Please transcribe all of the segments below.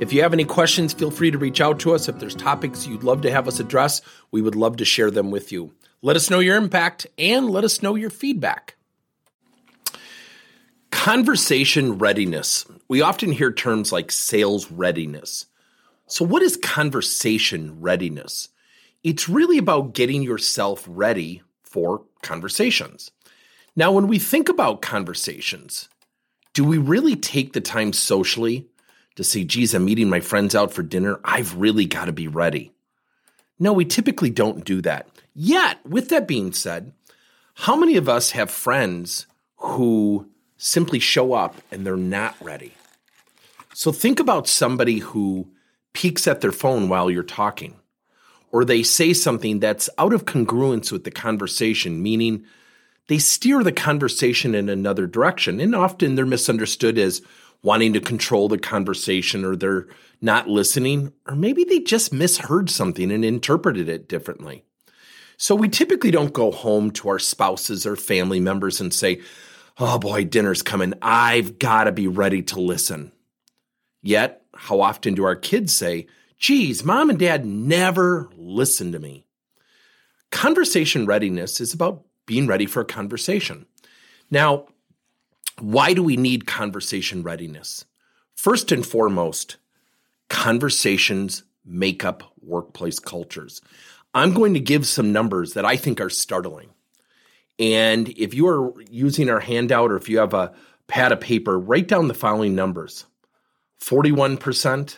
If you have any questions, feel free to reach out to us. If there's topics you'd love to have us address, we would love to share them with you. Let us know your impact and let us know your feedback. Conversation readiness. We often hear terms like sales readiness. So what is conversation readiness? It's really about getting yourself ready for conversations. Now, when we think about conversations, do we really take the time socially to say, geez, I'm meeting my friends out for dinner, I've really got to be ready? No, we typically don't do that. Yet, with that being said, how many of us have friends who simply show up and they're not ready? So think about somebody who peeks at their phone while you're talking, or they say something that's out of congruence with the conversation, meaning they steer the conversation in another direction. And often they're misunderstood as wanting to control the conversation, or they're not listening, or maybe they just misheard something and interpreted it differently. So we typically don't go home to our spouses or family members and say, oh boy, dinner's coming, I've got to be ready to listen. Yet, how often do our kids say, geez, mom and dad never listen to me? Conversation readiness is about being ready for a conversation. Now, why do we need conversation readiness? First and foremost, conversations make up workplace cultures. I'm going to give some numbers that I think are startling. And if you are using our handout or if you have a pad of paper, write down the following numbers: 41%,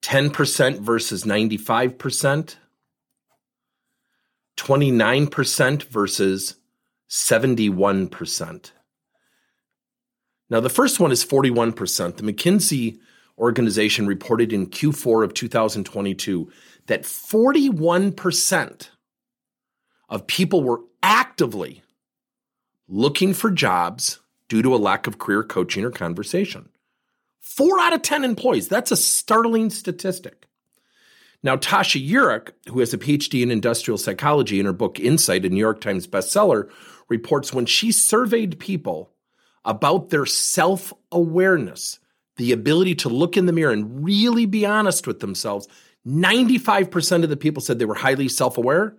10% versus 95%, 29% versus 71%. Now, the first one is 41%. The McKinsey organization reported in Q4 of 2022 that 41% of people were actively looking for jobs due to a lack of career coaching or conversation. 4 out of 10 employees. That's a startling statistic. Now, Tasha Eurich, who has a PhD in industrial psychology, in her book Insight, a New York Times bestseller, reports when she surveyed people about their self-awareness, the ability to look in the mirror and really be honest with themselves, 95% of the people said they were highly self-aware.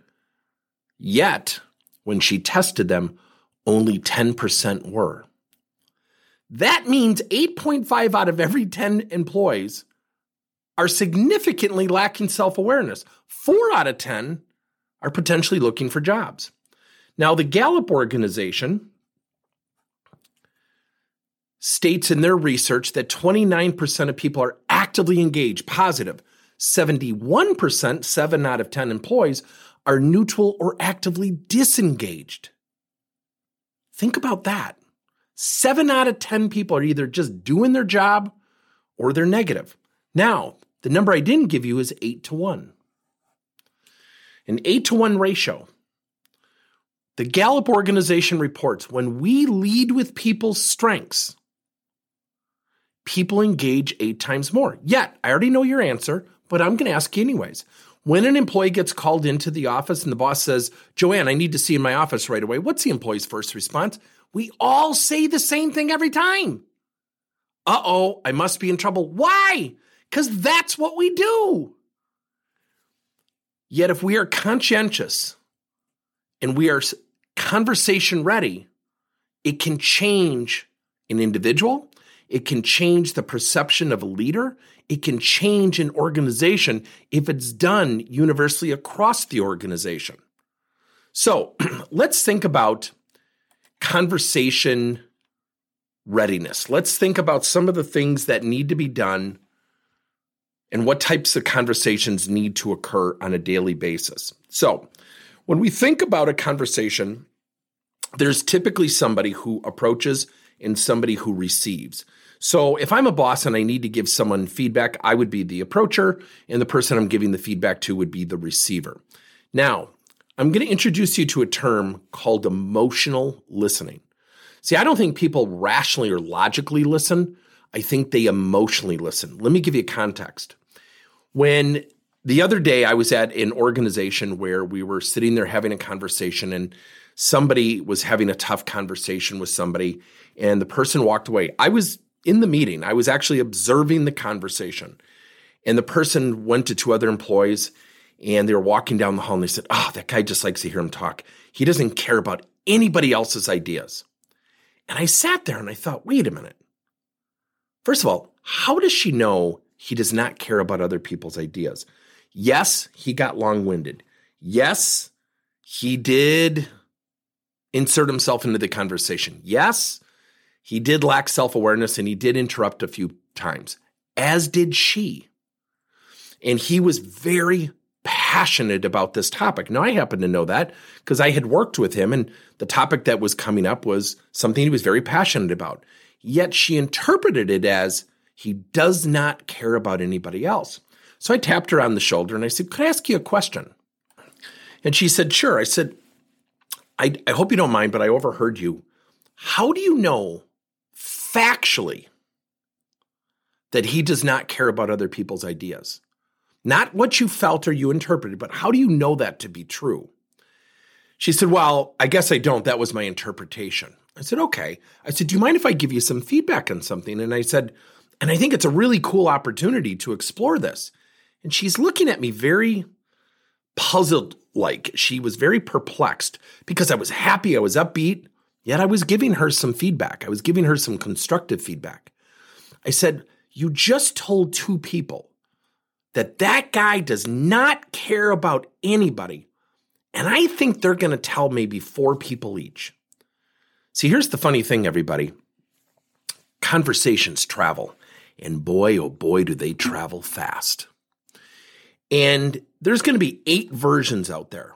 Yet, when she tested them, only 10% were. That means 8.5 out of every 10 employees are significantly lacking self-awareness. 4 out of 10 are potentially looking for jobs. Now, the Gallup organization states in their research that 29% of people are actively engaged, positive. 71%, 7 out of 10 employees, are neutral or actively disengaged. Think about that. 7 out of 10 people are either just doing their job or they're negative. Now, the number I didn't give you is 8 to 1. An 8 to 1 ratio. The Gallup organization reports when we lead with people's strengths, people engage 8 times more. Yet, I already know your answer, but I'm going to ask you anyways. When an employee gets called into the office and the boss says, Joanne, I need to see you in my office right away, what's the employee's first response? We all say the same thing every time. Uh-oh, I must be in trouble. Why? Because that's what we do. Yet if we are conscientious and we are conversation ready, it can change an individual. It can change the perception of a leader. It can change an organization if it's done universally across the organization. So let's think about conversation readiness. Let's think about some of the things that need to be done and what types of conversations need to occur on a daily basis. So when we think about a conversation, there's typically somebody who approaches and somebody who receives. So if I'm a boss and I need to give someone feedback, I would be the approacher, and the person I'm giving the feedback to would be the receiver. Now, I'm going to introduce you to a term called emotional listening. See, I don't think people rationally or logically listen. I think they emotionally listen. Let me give you context. When the other day I was at an organization where we were sitting there having a conversation, and somebody was having a tough conversation with somebody, and the person walked away. I was in the meeting. I was actually observing the conversation. And the person went to two other employees, and they were walking down the hall, and they said, "Oh, that guy just likes to hear him talk. He doesn't care about anybody else's ideas." And I sat there and I thought, wait a minute. First of all, how does she know he does not care about other people's ideas? Yes, he got long-winded. Yes, he did insert himself into the conversation. Yes, he did lack self-awareness, and he did interrupt a few times, as did she. And he was very passionate about this topic. Now, I happen to know that because I had worked with him, and the topic that was coming up was something he was very passionate about. Yet she interpreted it as he does not care about anybody else. So I tapped her on the shoulder and I said, "Could I ask you a question?" And she said, "Sure." I said, I hope you don't mind, but I overheard you. How do you know factually that he does not care about other people's ideas? Not what you felt or you interpreted, but how do you know that to be true? She said, "Well, I guess I don't. That was my interpretation." I said, "Okay." I said, "Do you mind if I give you some feedback on something?" And I said, "And I think it's a really cool opportunity to explore this." And she's looking at me very puzzled-like. She was very perplexed because I was happy, I was upbeat, yet I was giving her some feedback. I was giving her some constructive feedback. I said, "You just told two people that guy does not care about anybody. And I think they're going to tell maybe four people each." See, here's the funny thing, everybody. Conversations travel. And boy, oh boy, do they travel fast. And there's going to be 8 versions out there.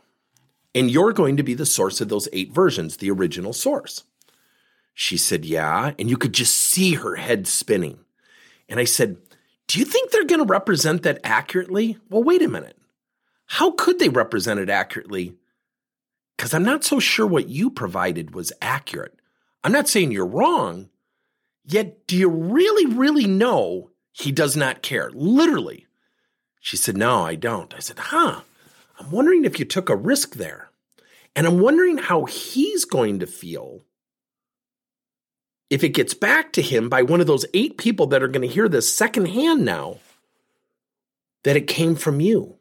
And you're going to be the source of those 8 versions, the original source. She said, "Yeah." And you could just see her head spinning. And I said, "Do you think they're going to represent that accurately?" Well, wait a minute. How could they represent it accurately? Because I'm not so sure what you provided was accurate. I'm not saying you're wrong, yet do you really, really know he does not care? Literally. She said, "No, I don't." I said, I'm wondering if you took a risk there. And I'm wondering how he's going to feel if it gets back to him by one of those 8 people that are going to hear this secondhand now that it came from you.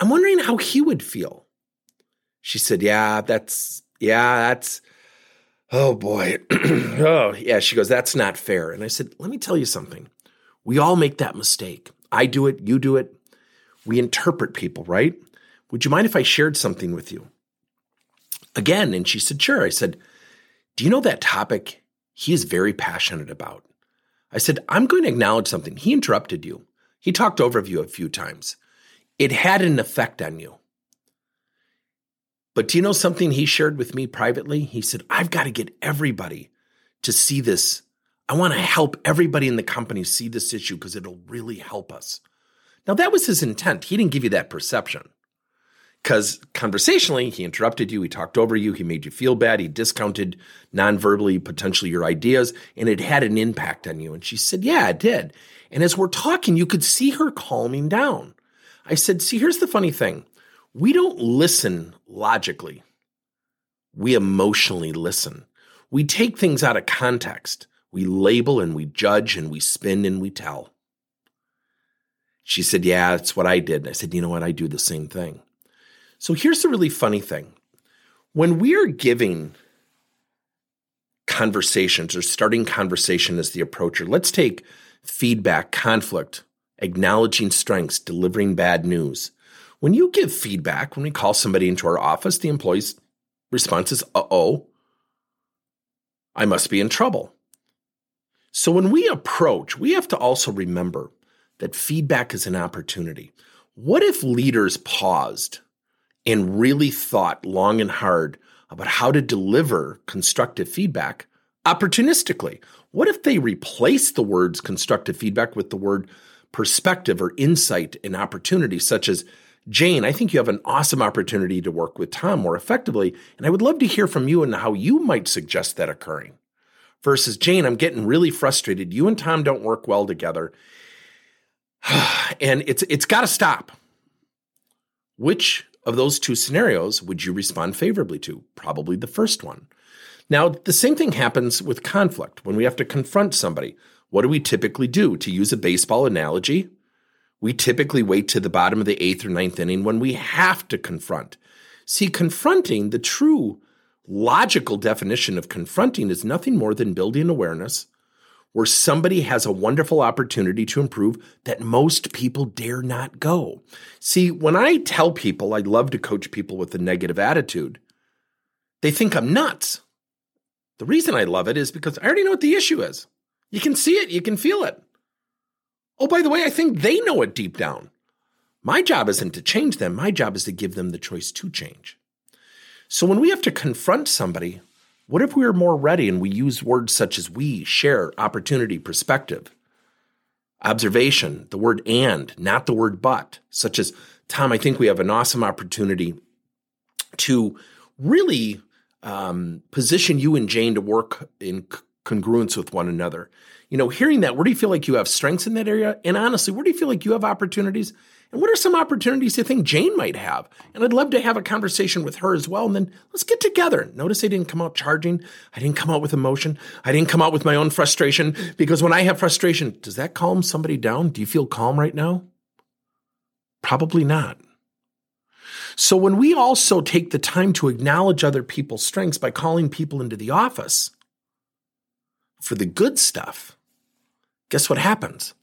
I'm wondering how he would feel." She said, oh boy. Oh, yeah. She goes, "That's not fair." And I said, "Let me tell you something. We all make that mistake. I do it. You do it. We interpret people, right? Would you mind if I shared something with you?" Again, and she said, "Sure." I said, "Do you know that topic he is very passionate about?" I said, "I'm going to acknowledge something. He interrupted you. He talked over you a few times. It had an effect on you. But do you know something he shared with me privately?" He said, "I've got to get everybody to see this. I want to help everybody in the company see this issue because it'll really help us." Now, that was his intent. He didn't give you that perception. Because conversationally, he interrupted you, he talked over you, he made you feel bad, he discounted non-verbally potentially your ideas, and it had an impact on you. And she said, "Yeah, it did." And as we're talking, you could see her calming down. I said, "See, here's the funny thing. We don't listen logically. We emotionally listen. We take things out of context. We label and we judge and we spin and we tell." She said, "Yeah, that's what I did." And I said, "You know what? I do the same thing." So here's the really funny thing. When we are giving conversations or starting conversation as the approacher, let's take feedback, conflict, acknowledging strengths, delivering bad news. When you give feedback, when we call somebody into our office, the employee's response is, "Uh-oh, I must be in trouble." So when we approach, we have to also remember that feedback is an opportunity. What if leaders paused and really thought long and hard about how to deliver constructive feedback opportunistically. What if they replace the words constructive feedback with the word perspective or insight and opportunity, such as, Jane, I think you have an awesome opportunity to work with Tom more effectively, and I would love to hear from you and how you might suggest that occurring. Versus, Jane, I'm getting really frustrated. You and Tom don't work well together, and it's got to stop. Which of those two scenarios would you respond favorably to? Probably the first one. Now, the same thing happens with conflict. When we have to confront somebody, what do we typically do? To use a baseball analogy, we typically wait to the bottom of the 8th or 9th inning when we have to confront. See, confronting, the true logical definition of confronting is nothing more than building awareness where somebody has a wonderful opportunity to improve that most people dare not go. See, when I tell people I love to coach people with a negative attitude, they think I'm nuts. The reason I love it is because I already know what the issue is. You can see it. You can feel it. Oh, by the way, I think they know it deep down. My job isn't to change them. My job is to give them the choice to change. So when we have to confront somebody, what if we were more ready and we use words such as we, share, opportunity, perspective, observation, the word and, not the word but, such as, Tom, I think we have an awesome opportunity to really position you and Jane to work in congruence with one another. You know, hearing that, where do you feel like you have strengths in that area? And honestly, where do you feel like you have opportunities? And what are some opportunities you think Jane might have? And I'd love to have a conversation with her as well. And then let's get together. Notice I didn't come out charging. I didn't come out with emotion. I didn't come out with my own frustration, because when I have frustration, does that calm somebody down? Do you feel calm right now? Probably not. So when we also take the time to acknowledge other people's strengths by calling people into the office for the good stuff, guess what happens?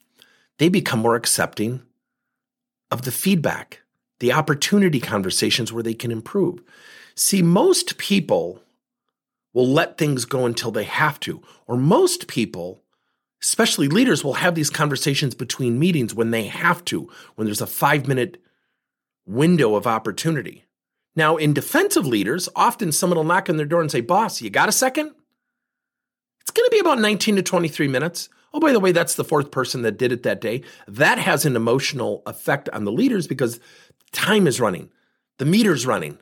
They become more accepting of the feedback, the opportunity conversations where they can improve. See, most people will let things go until they have to, or most people, especially leaders, will have these conversations between meetings when they have to, when there's a 5-minute window of opportunity. Now, in defense of leaders, often someone will knock on their door and say, boss, you got a second? It's going to be about 19 to 23 minutes. Oh, by the way, that's the 4th person that did it that day. That has an emotional effect on the leaders because time is running. The meter's running.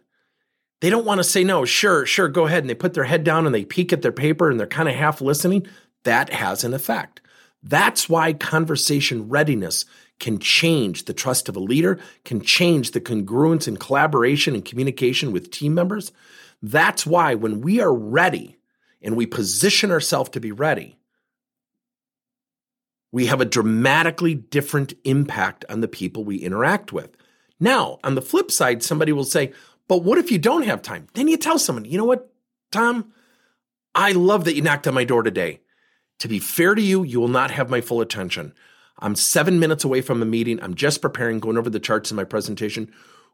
They don't want to say no, sure, go ahead. And they put their head down and they peek at their paper and they're kind of half listening. That has an effect. That's why conversation readiness can change the trust of a leader, can change the congruence and collaboration and communication with team members. That's why when we are ready and we position ourselves to be ready, we have a dramatically different impact on the people we interact with. Now, on the flip side, somebody will say, but what if you don't have time? Then you tell someone, you know what, Tom, I love that you knocked on my door today. To be fair to you, you will not have my full attention. I'm 7 minutes away from a meeting. I'm just preparing, going over the charts in my presentation.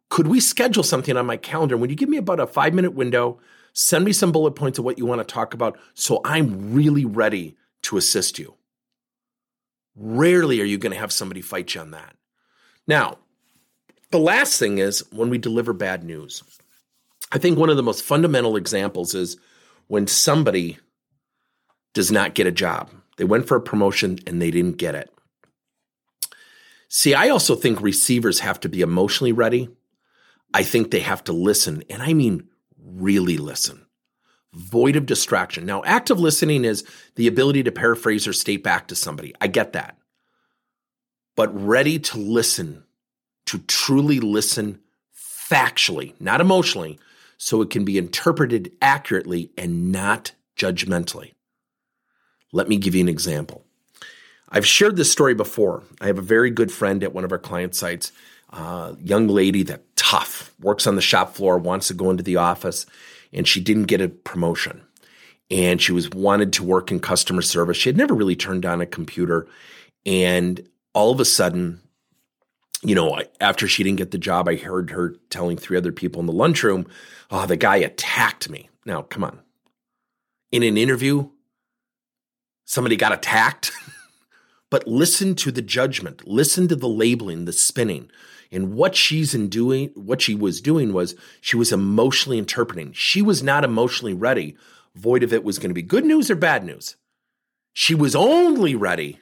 Could we schedule something on my calendar? Would you give me about a 5-minute window? Send me some bullet points of what you want to talk about so I'm really ready to assist you. Rarely are you going to have somebody fight you on that. Now, the last thing is when we deliver bad news. I think one of the most fundamental examples is when somebody does not get a job. They went for a promotion and they didn't get it. See, I also think receivers have to be emotionally ready. I think they have to listen, and I mean really listen, void of distraction. Now, active listening is the ability to paraphrase or state back to somebody. I get that. But ready to listen, to truly listen factually, not emotionally, so it can be interpreted accurately and not judgmentally. Let me give you an example. I've shared this story before. I have a very good friend at one of our client sites, young lady that tough, works on the shop floor, wants to go into the office, and she didn't get a promotion. And she wanted to work in customer service. She had never really turned on a computer. And all of a sudden, you know, after she didn't get the job, I heard her telling 3 other people in the lunchroom, oh, the guy attacked me. Now, come on. In an interview, somebody got attacked. But listen to the judgment, listen to the labeling, the spinning. And what she was doing was she was emotionally interpreting. She was not emotionally ready void of it was going to be good news or bad news. She was only ready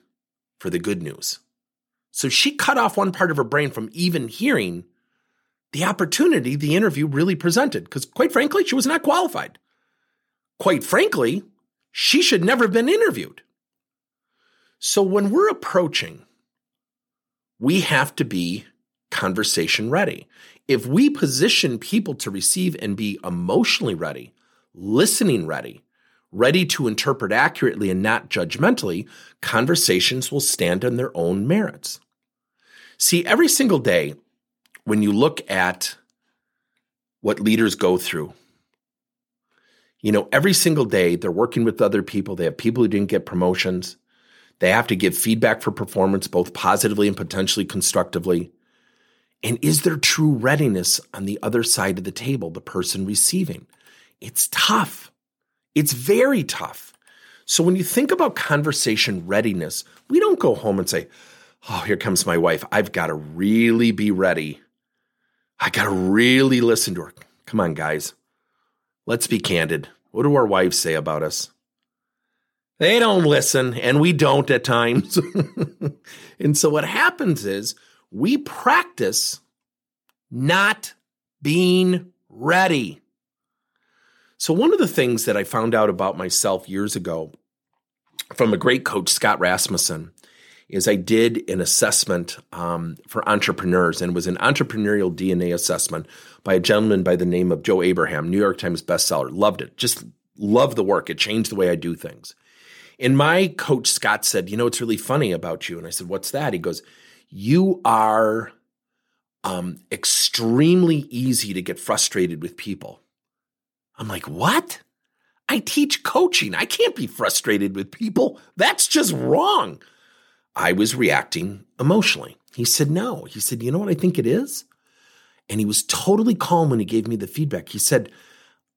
for the good news. So she cut off one part of her brain from even hearing the opportunity the interview really presented, because quite frankly, she was not qualified. Quite frankly, she should never have been interviewed. So when we're approaching, we have to be conversation ready. If we position people to receive and be emotionally ready, listening ready, ready to interpret accurately and not judgmentally, conversations will stand on their own merits. See, every single day, when you look at what leaders go through, you know, every single day they're working with other people. They have people who didn't get promotions. They have to give feedback for performance, both positively and potentially constructively. And is there true readiness on the other side of the table, the person receiving? It's tough. It's very tough. So when you think about conversation readiness, we don't go home and say, oh, here comes my wife. I've got to really be ready. I got to really listen to her. Come on, guys. Let's be candid. What do our wives say about us? They don't listen, and we don't at times. And so what happens is we practice not being ready. So one of the things that I found out about myself years ago from a great coach, Scott Rasmussen, is I did an assessment for entrepreneurs, and it was an entrepreneurial DNA assessment by a gentleman by the name of Joe Abraham, New York Times bestseller. Loved it. Just loved the work. It changed the way I do things. And my coach, Scott, said, you know, it's really funny about you. And I said, what's that? He goes, you are extremely easy to get frustrated with people. I'm like, what? I teach coaching. I can't be frustrated with people. That's just wrong. I was reacting emotionally. He said, no. He said, you know what I think it is? And he was totally calm when he gave me the feedback. He said,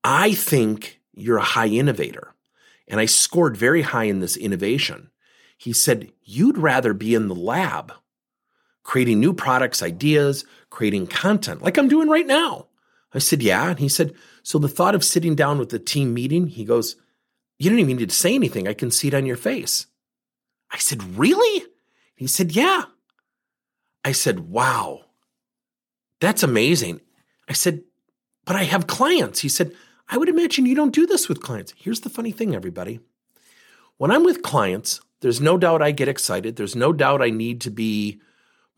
I think you're a high innovator. And I scored very high in this innovation. He said, you'd rather be in the lab, creating new products, ideas, creating content, like I'm doing right now. I said, yeah. And he said, so the thought of sitting down with the team meeting, he goes, you don't even need to say anything. I can see it on your face. I said, really? He said, yeah. I said, wow, that's amazing. I said, but I have clients. He said, I would imagine you don't do this with clients. Here's the funny thing, everybody. When I'm with clients, there's no doubt I get excited. There's no doubt I need to be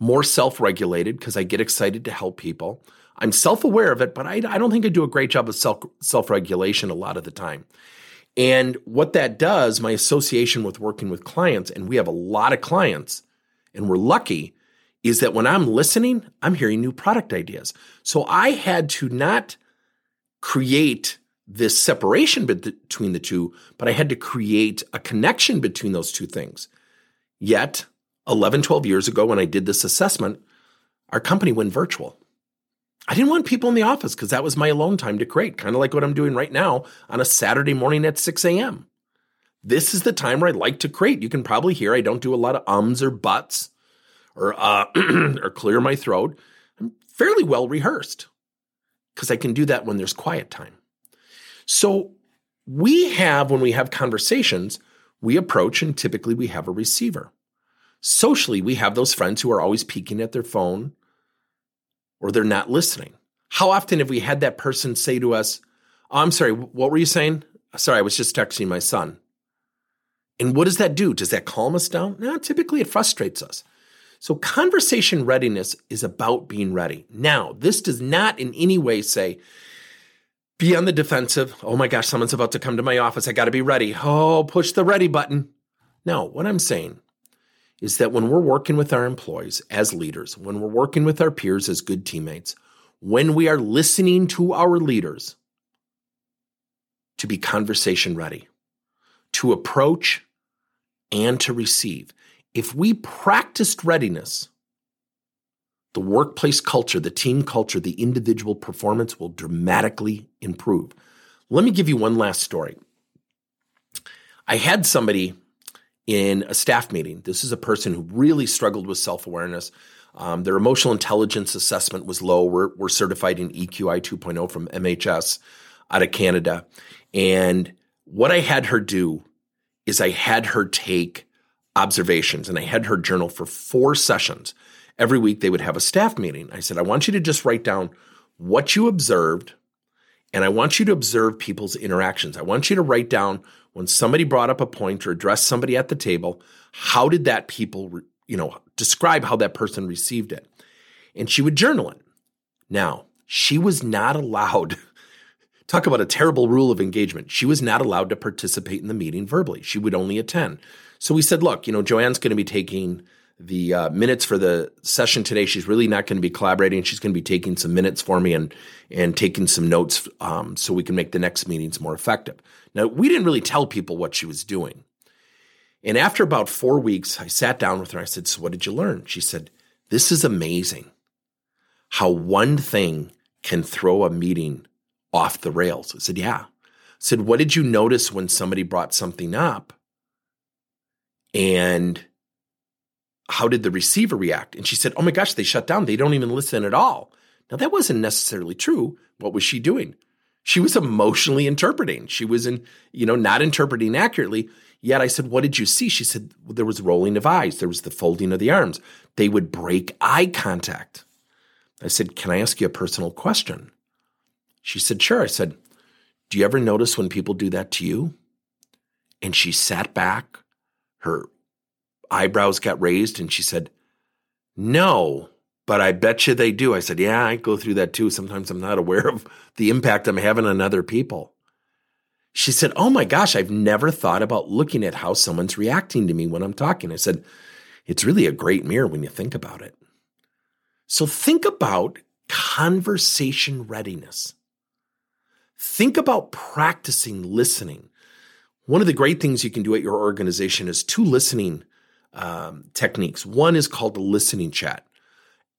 more self-regulated because I get excited to help people. I'm self-aware of it, but I don't think I do a great job of self-regulation a lot of the time. And what that does, my association with working with clients, and we have a lot of clients, and we're lucky, is that when I'm listening, I'm hearing new product ideas. So I had to not create this separation between the two, but I had to create a connection between those two things. Yet, 11, 12 years ago when I did this assessment, our company went virtual. I didn't want people in the office because that was my alone time to create, kind of like what I'm doing right now on a Saturday morning at 6 a.m. This is the time where I like to create. You can probably hear I don't do a lot of ums or buts or clear my throat. I'm fairly well rehearsed because I can do that when there's quiet time. So when we have conversations, we approach and typically we have a receiver. Socially, we have those friends who are always peeking at their phone, or they're not listening. How often have we had that person say to us, oh, I'm sorry, what were you saying? Sorry, I was just texting my son. And what does that do? Does that calm us down? No, typically it frustrates us. So conversation readiness is about being ready. Now, this does not in any way say, be on the defensive. Oh my gosh, someone's about to come to my office. I got to be ready. Oh, push the ready button. No, what I'm saying is that when we're working with our employees as leaders, when we're working with our peers as good teammates, when we are listening to our leaders, to be conversation ready, to approach and to receive. If we practiced readiness, the workplace culture, the team culture, the individual performance will dramatically improve. Let me give you one last story. I had somebody in a staff meeting. This is a person who really struggled with self-awareness. Their emotional intelligence assessment was low. We're certified in EQI 2.0 from MHS out of Canada. And What I had her do is I had her take observations, and I had her journal for 4 sessions. Every week they would have a staff meeting. I said, I want you to just write down what you observed, and I want you to observe people's interactions. I want you to write down when somebody brought up a point or addressed somebody at the table, how did that people, describe how that person received it? And she would journal it. Now, she was not allowed, talk about a terrible rule of engagement. She was not allowed to participate in the meeting verbally. She would only attend. So we said, look, Joanne's going to be taking the minutes for the session today. She's really not going to be collaborating. She's going to be taking some minutes for me and taking some notes so we can make the next meetings more effective. Now, we didn't really tell people what she was doing. And after about 4 weeks, I sat down with her. I said, so what did you learn? She said, this is amazing how one thing can throw a meeting off the rails. I said, yeah. I said, what did you notice when somebody brought something up? And how did the receiver react? And she said, oh my gosh, they shut down. They don't even listen at all. Now, that wasn't necessarily true. What was she doing? She was emotionally interpreting. She was not interpreting accurately. Yet I said, what did you see? She said, well, there was rolling of eyes. There was the folding of the arms. They would break eye contact. I said, can I ask you a personal question? She said, sure. I said, do you ever notice when people do that to you? And she sat back. Her eyebrows got raised, and she said, no, but I bet you they do. I said, yeah, I go through that too. Sometimes I'm not aware of the impact I'm having on other people. She said, oh my gosh, I've never thought about looking at how someone's reacting to me when I'm talking. I said, it's really a great mirror when you think about it. So think about conversation readiness. Think about practicing listening. One of the great things you can do at your organization is 2 listening techniques. One is called the listening chat.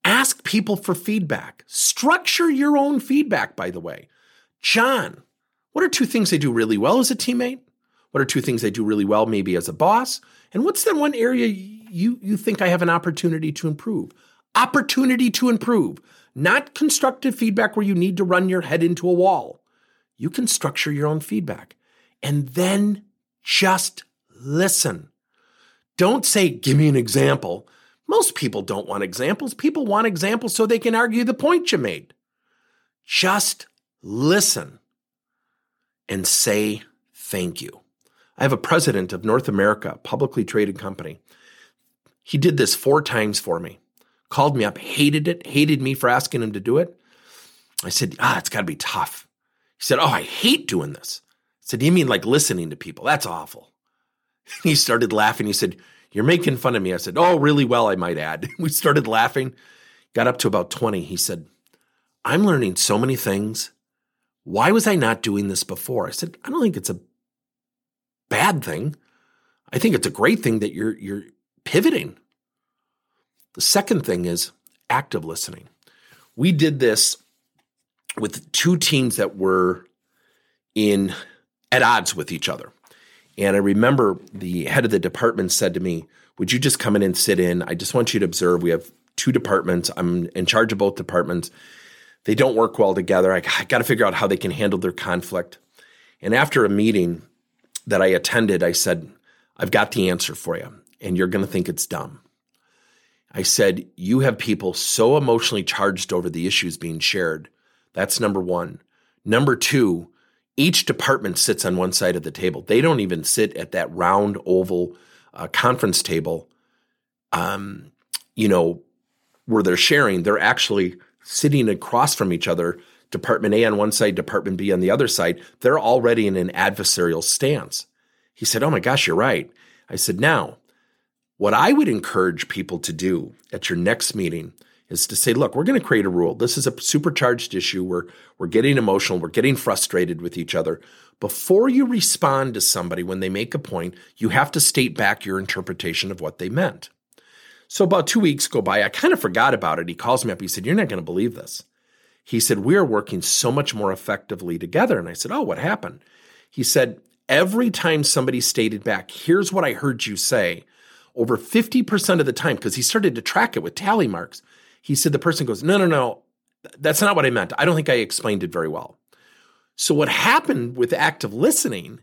Ask people for feedback. Structure your own feedback, by the way. John, what are 2 things I do really well as a teammate? What are 2 things I do really well maybe as a boss? And what's that one area you think I have an opportunity to improve? Opportunity to improve. Not constructive feedback where you need to run your head into a wall. You can structure your own feedback. And then just listen. Don't say, give me an example. Most people don't want examples. People want examples so they can argue the point you made. Just listen and say thank you. I have a president of North America, a publicly traded company. He did this 4 times for me. Called me up, hated it, hated me for asking him to do it. I said, it's got to be tough. He said, oh, I hate doing this. I said, you mean like listening to people? That's awful. And he started laughing. He said, you're making fun of me. I said, oh, really well, I might add. We started laughing, got up to about 20. He said, I'm learning so many things. Why was I not doing this before? I said, I don't think it's a bad thing. I think it's a great thing that you're pivoting. The second thing is active listening. We did this with 2 teams that were at odds with each other. And I remember the head of the department said to me, would you just come in and sit in? I just want you to observe. We have 2 departments. I'm in charge of both departments. They don't work well together. I got to figure out how they can handle their conflict. And after a meeting that I attended, I said, I've got the answer for you, and you're going to think it's dumb. I said, you have people so emotionally charged over the issues being shared. That's number 1. Number 2, each department sits on one side of the table. They don't even sit at that round oval conference table, where they're sharing. They're actually sitting across from each other, Department A on one side, Department B on the other side. They're already in an adversarial stance. He said, oh my gosh, you're right. I said, now, what I would encourage people to do at your next meeting is to say, look, we're going to create a rule. This is a supercharged issue. We're getting emotional. We're getting frustrated with each other. Before you respond to somebody when they make a point, you have to state back your interpretation of what they meant. So about 2 weeks go by. I kind of forgot about it. He calls me up. He said, you're not going to believe this. He said, we are working so much more effectively together. And I said, oh, what happened? He said, every time somebody stated back, here's what I heard you say, over 50% of the time, because he started to track it with tally marks, he said the person goes, no, that's not what I meant. I don't think I explained it very well. So what happened with active listening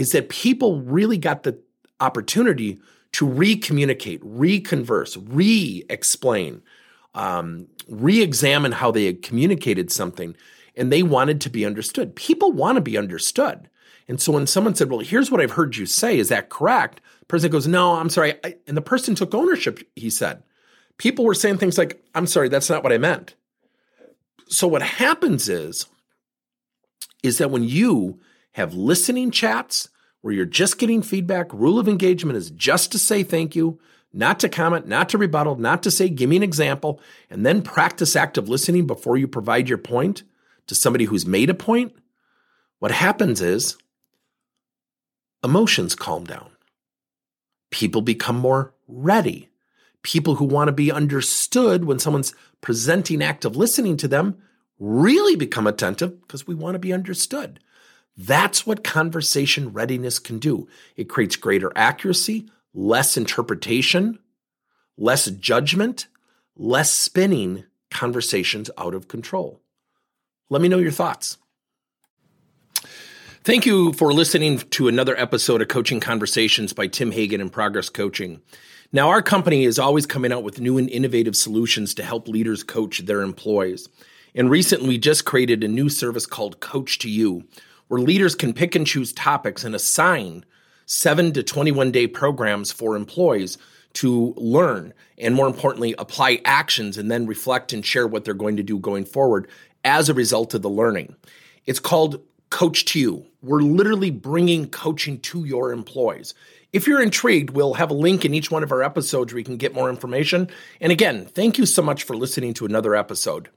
is that people really got the opportunity to re-communicate, re-converse, re-explain, re-examine how they had communicated something, and they wanted to be understood. People want to be understood. And so when someone said, well, here's what I've heard you say, is that correct? The person goes, no, I'm sorry. And the person took ownership, he said. People were saying things like, I'm sorry, that's not what I meant. So what happens is that when you have listening chats where you're just getting feedback, rule of engagement is just to say thank you, not to comment, not to rebuttal, not to say, give me an example, and then practice active listening before you provide your point to somebody who's made a point. What happens is emotions calm down. People become more ready. People who want to be understood when someone's presenting active listening to them really become attentive because we want to be understood. That's what conversation readiness can do. It creates greater accuracy, less interpretation, less judgment, less spinning conversations out of control. Let me know your thoughts. Thank you for listening to another episode of Coaching Conversations by Tim Hagen and Progress Coaching. Now, our company is always coming out with new and innovative solutions to help leaders coach their employees. And recently, we just created a new service called Coach to You, where leaders can pick and choose topics and assign 7 to 21-day programs for employees to learn and, more importantly, apply actions and then reflect and share what they're going to do going forward as a result of the learning. It's called Coach to You. We're literally bringing coaching to your employees. If you're intrigued, we'll have a link in each one of our episodes where you can get more information. And again, thank you so much for listening to another episode.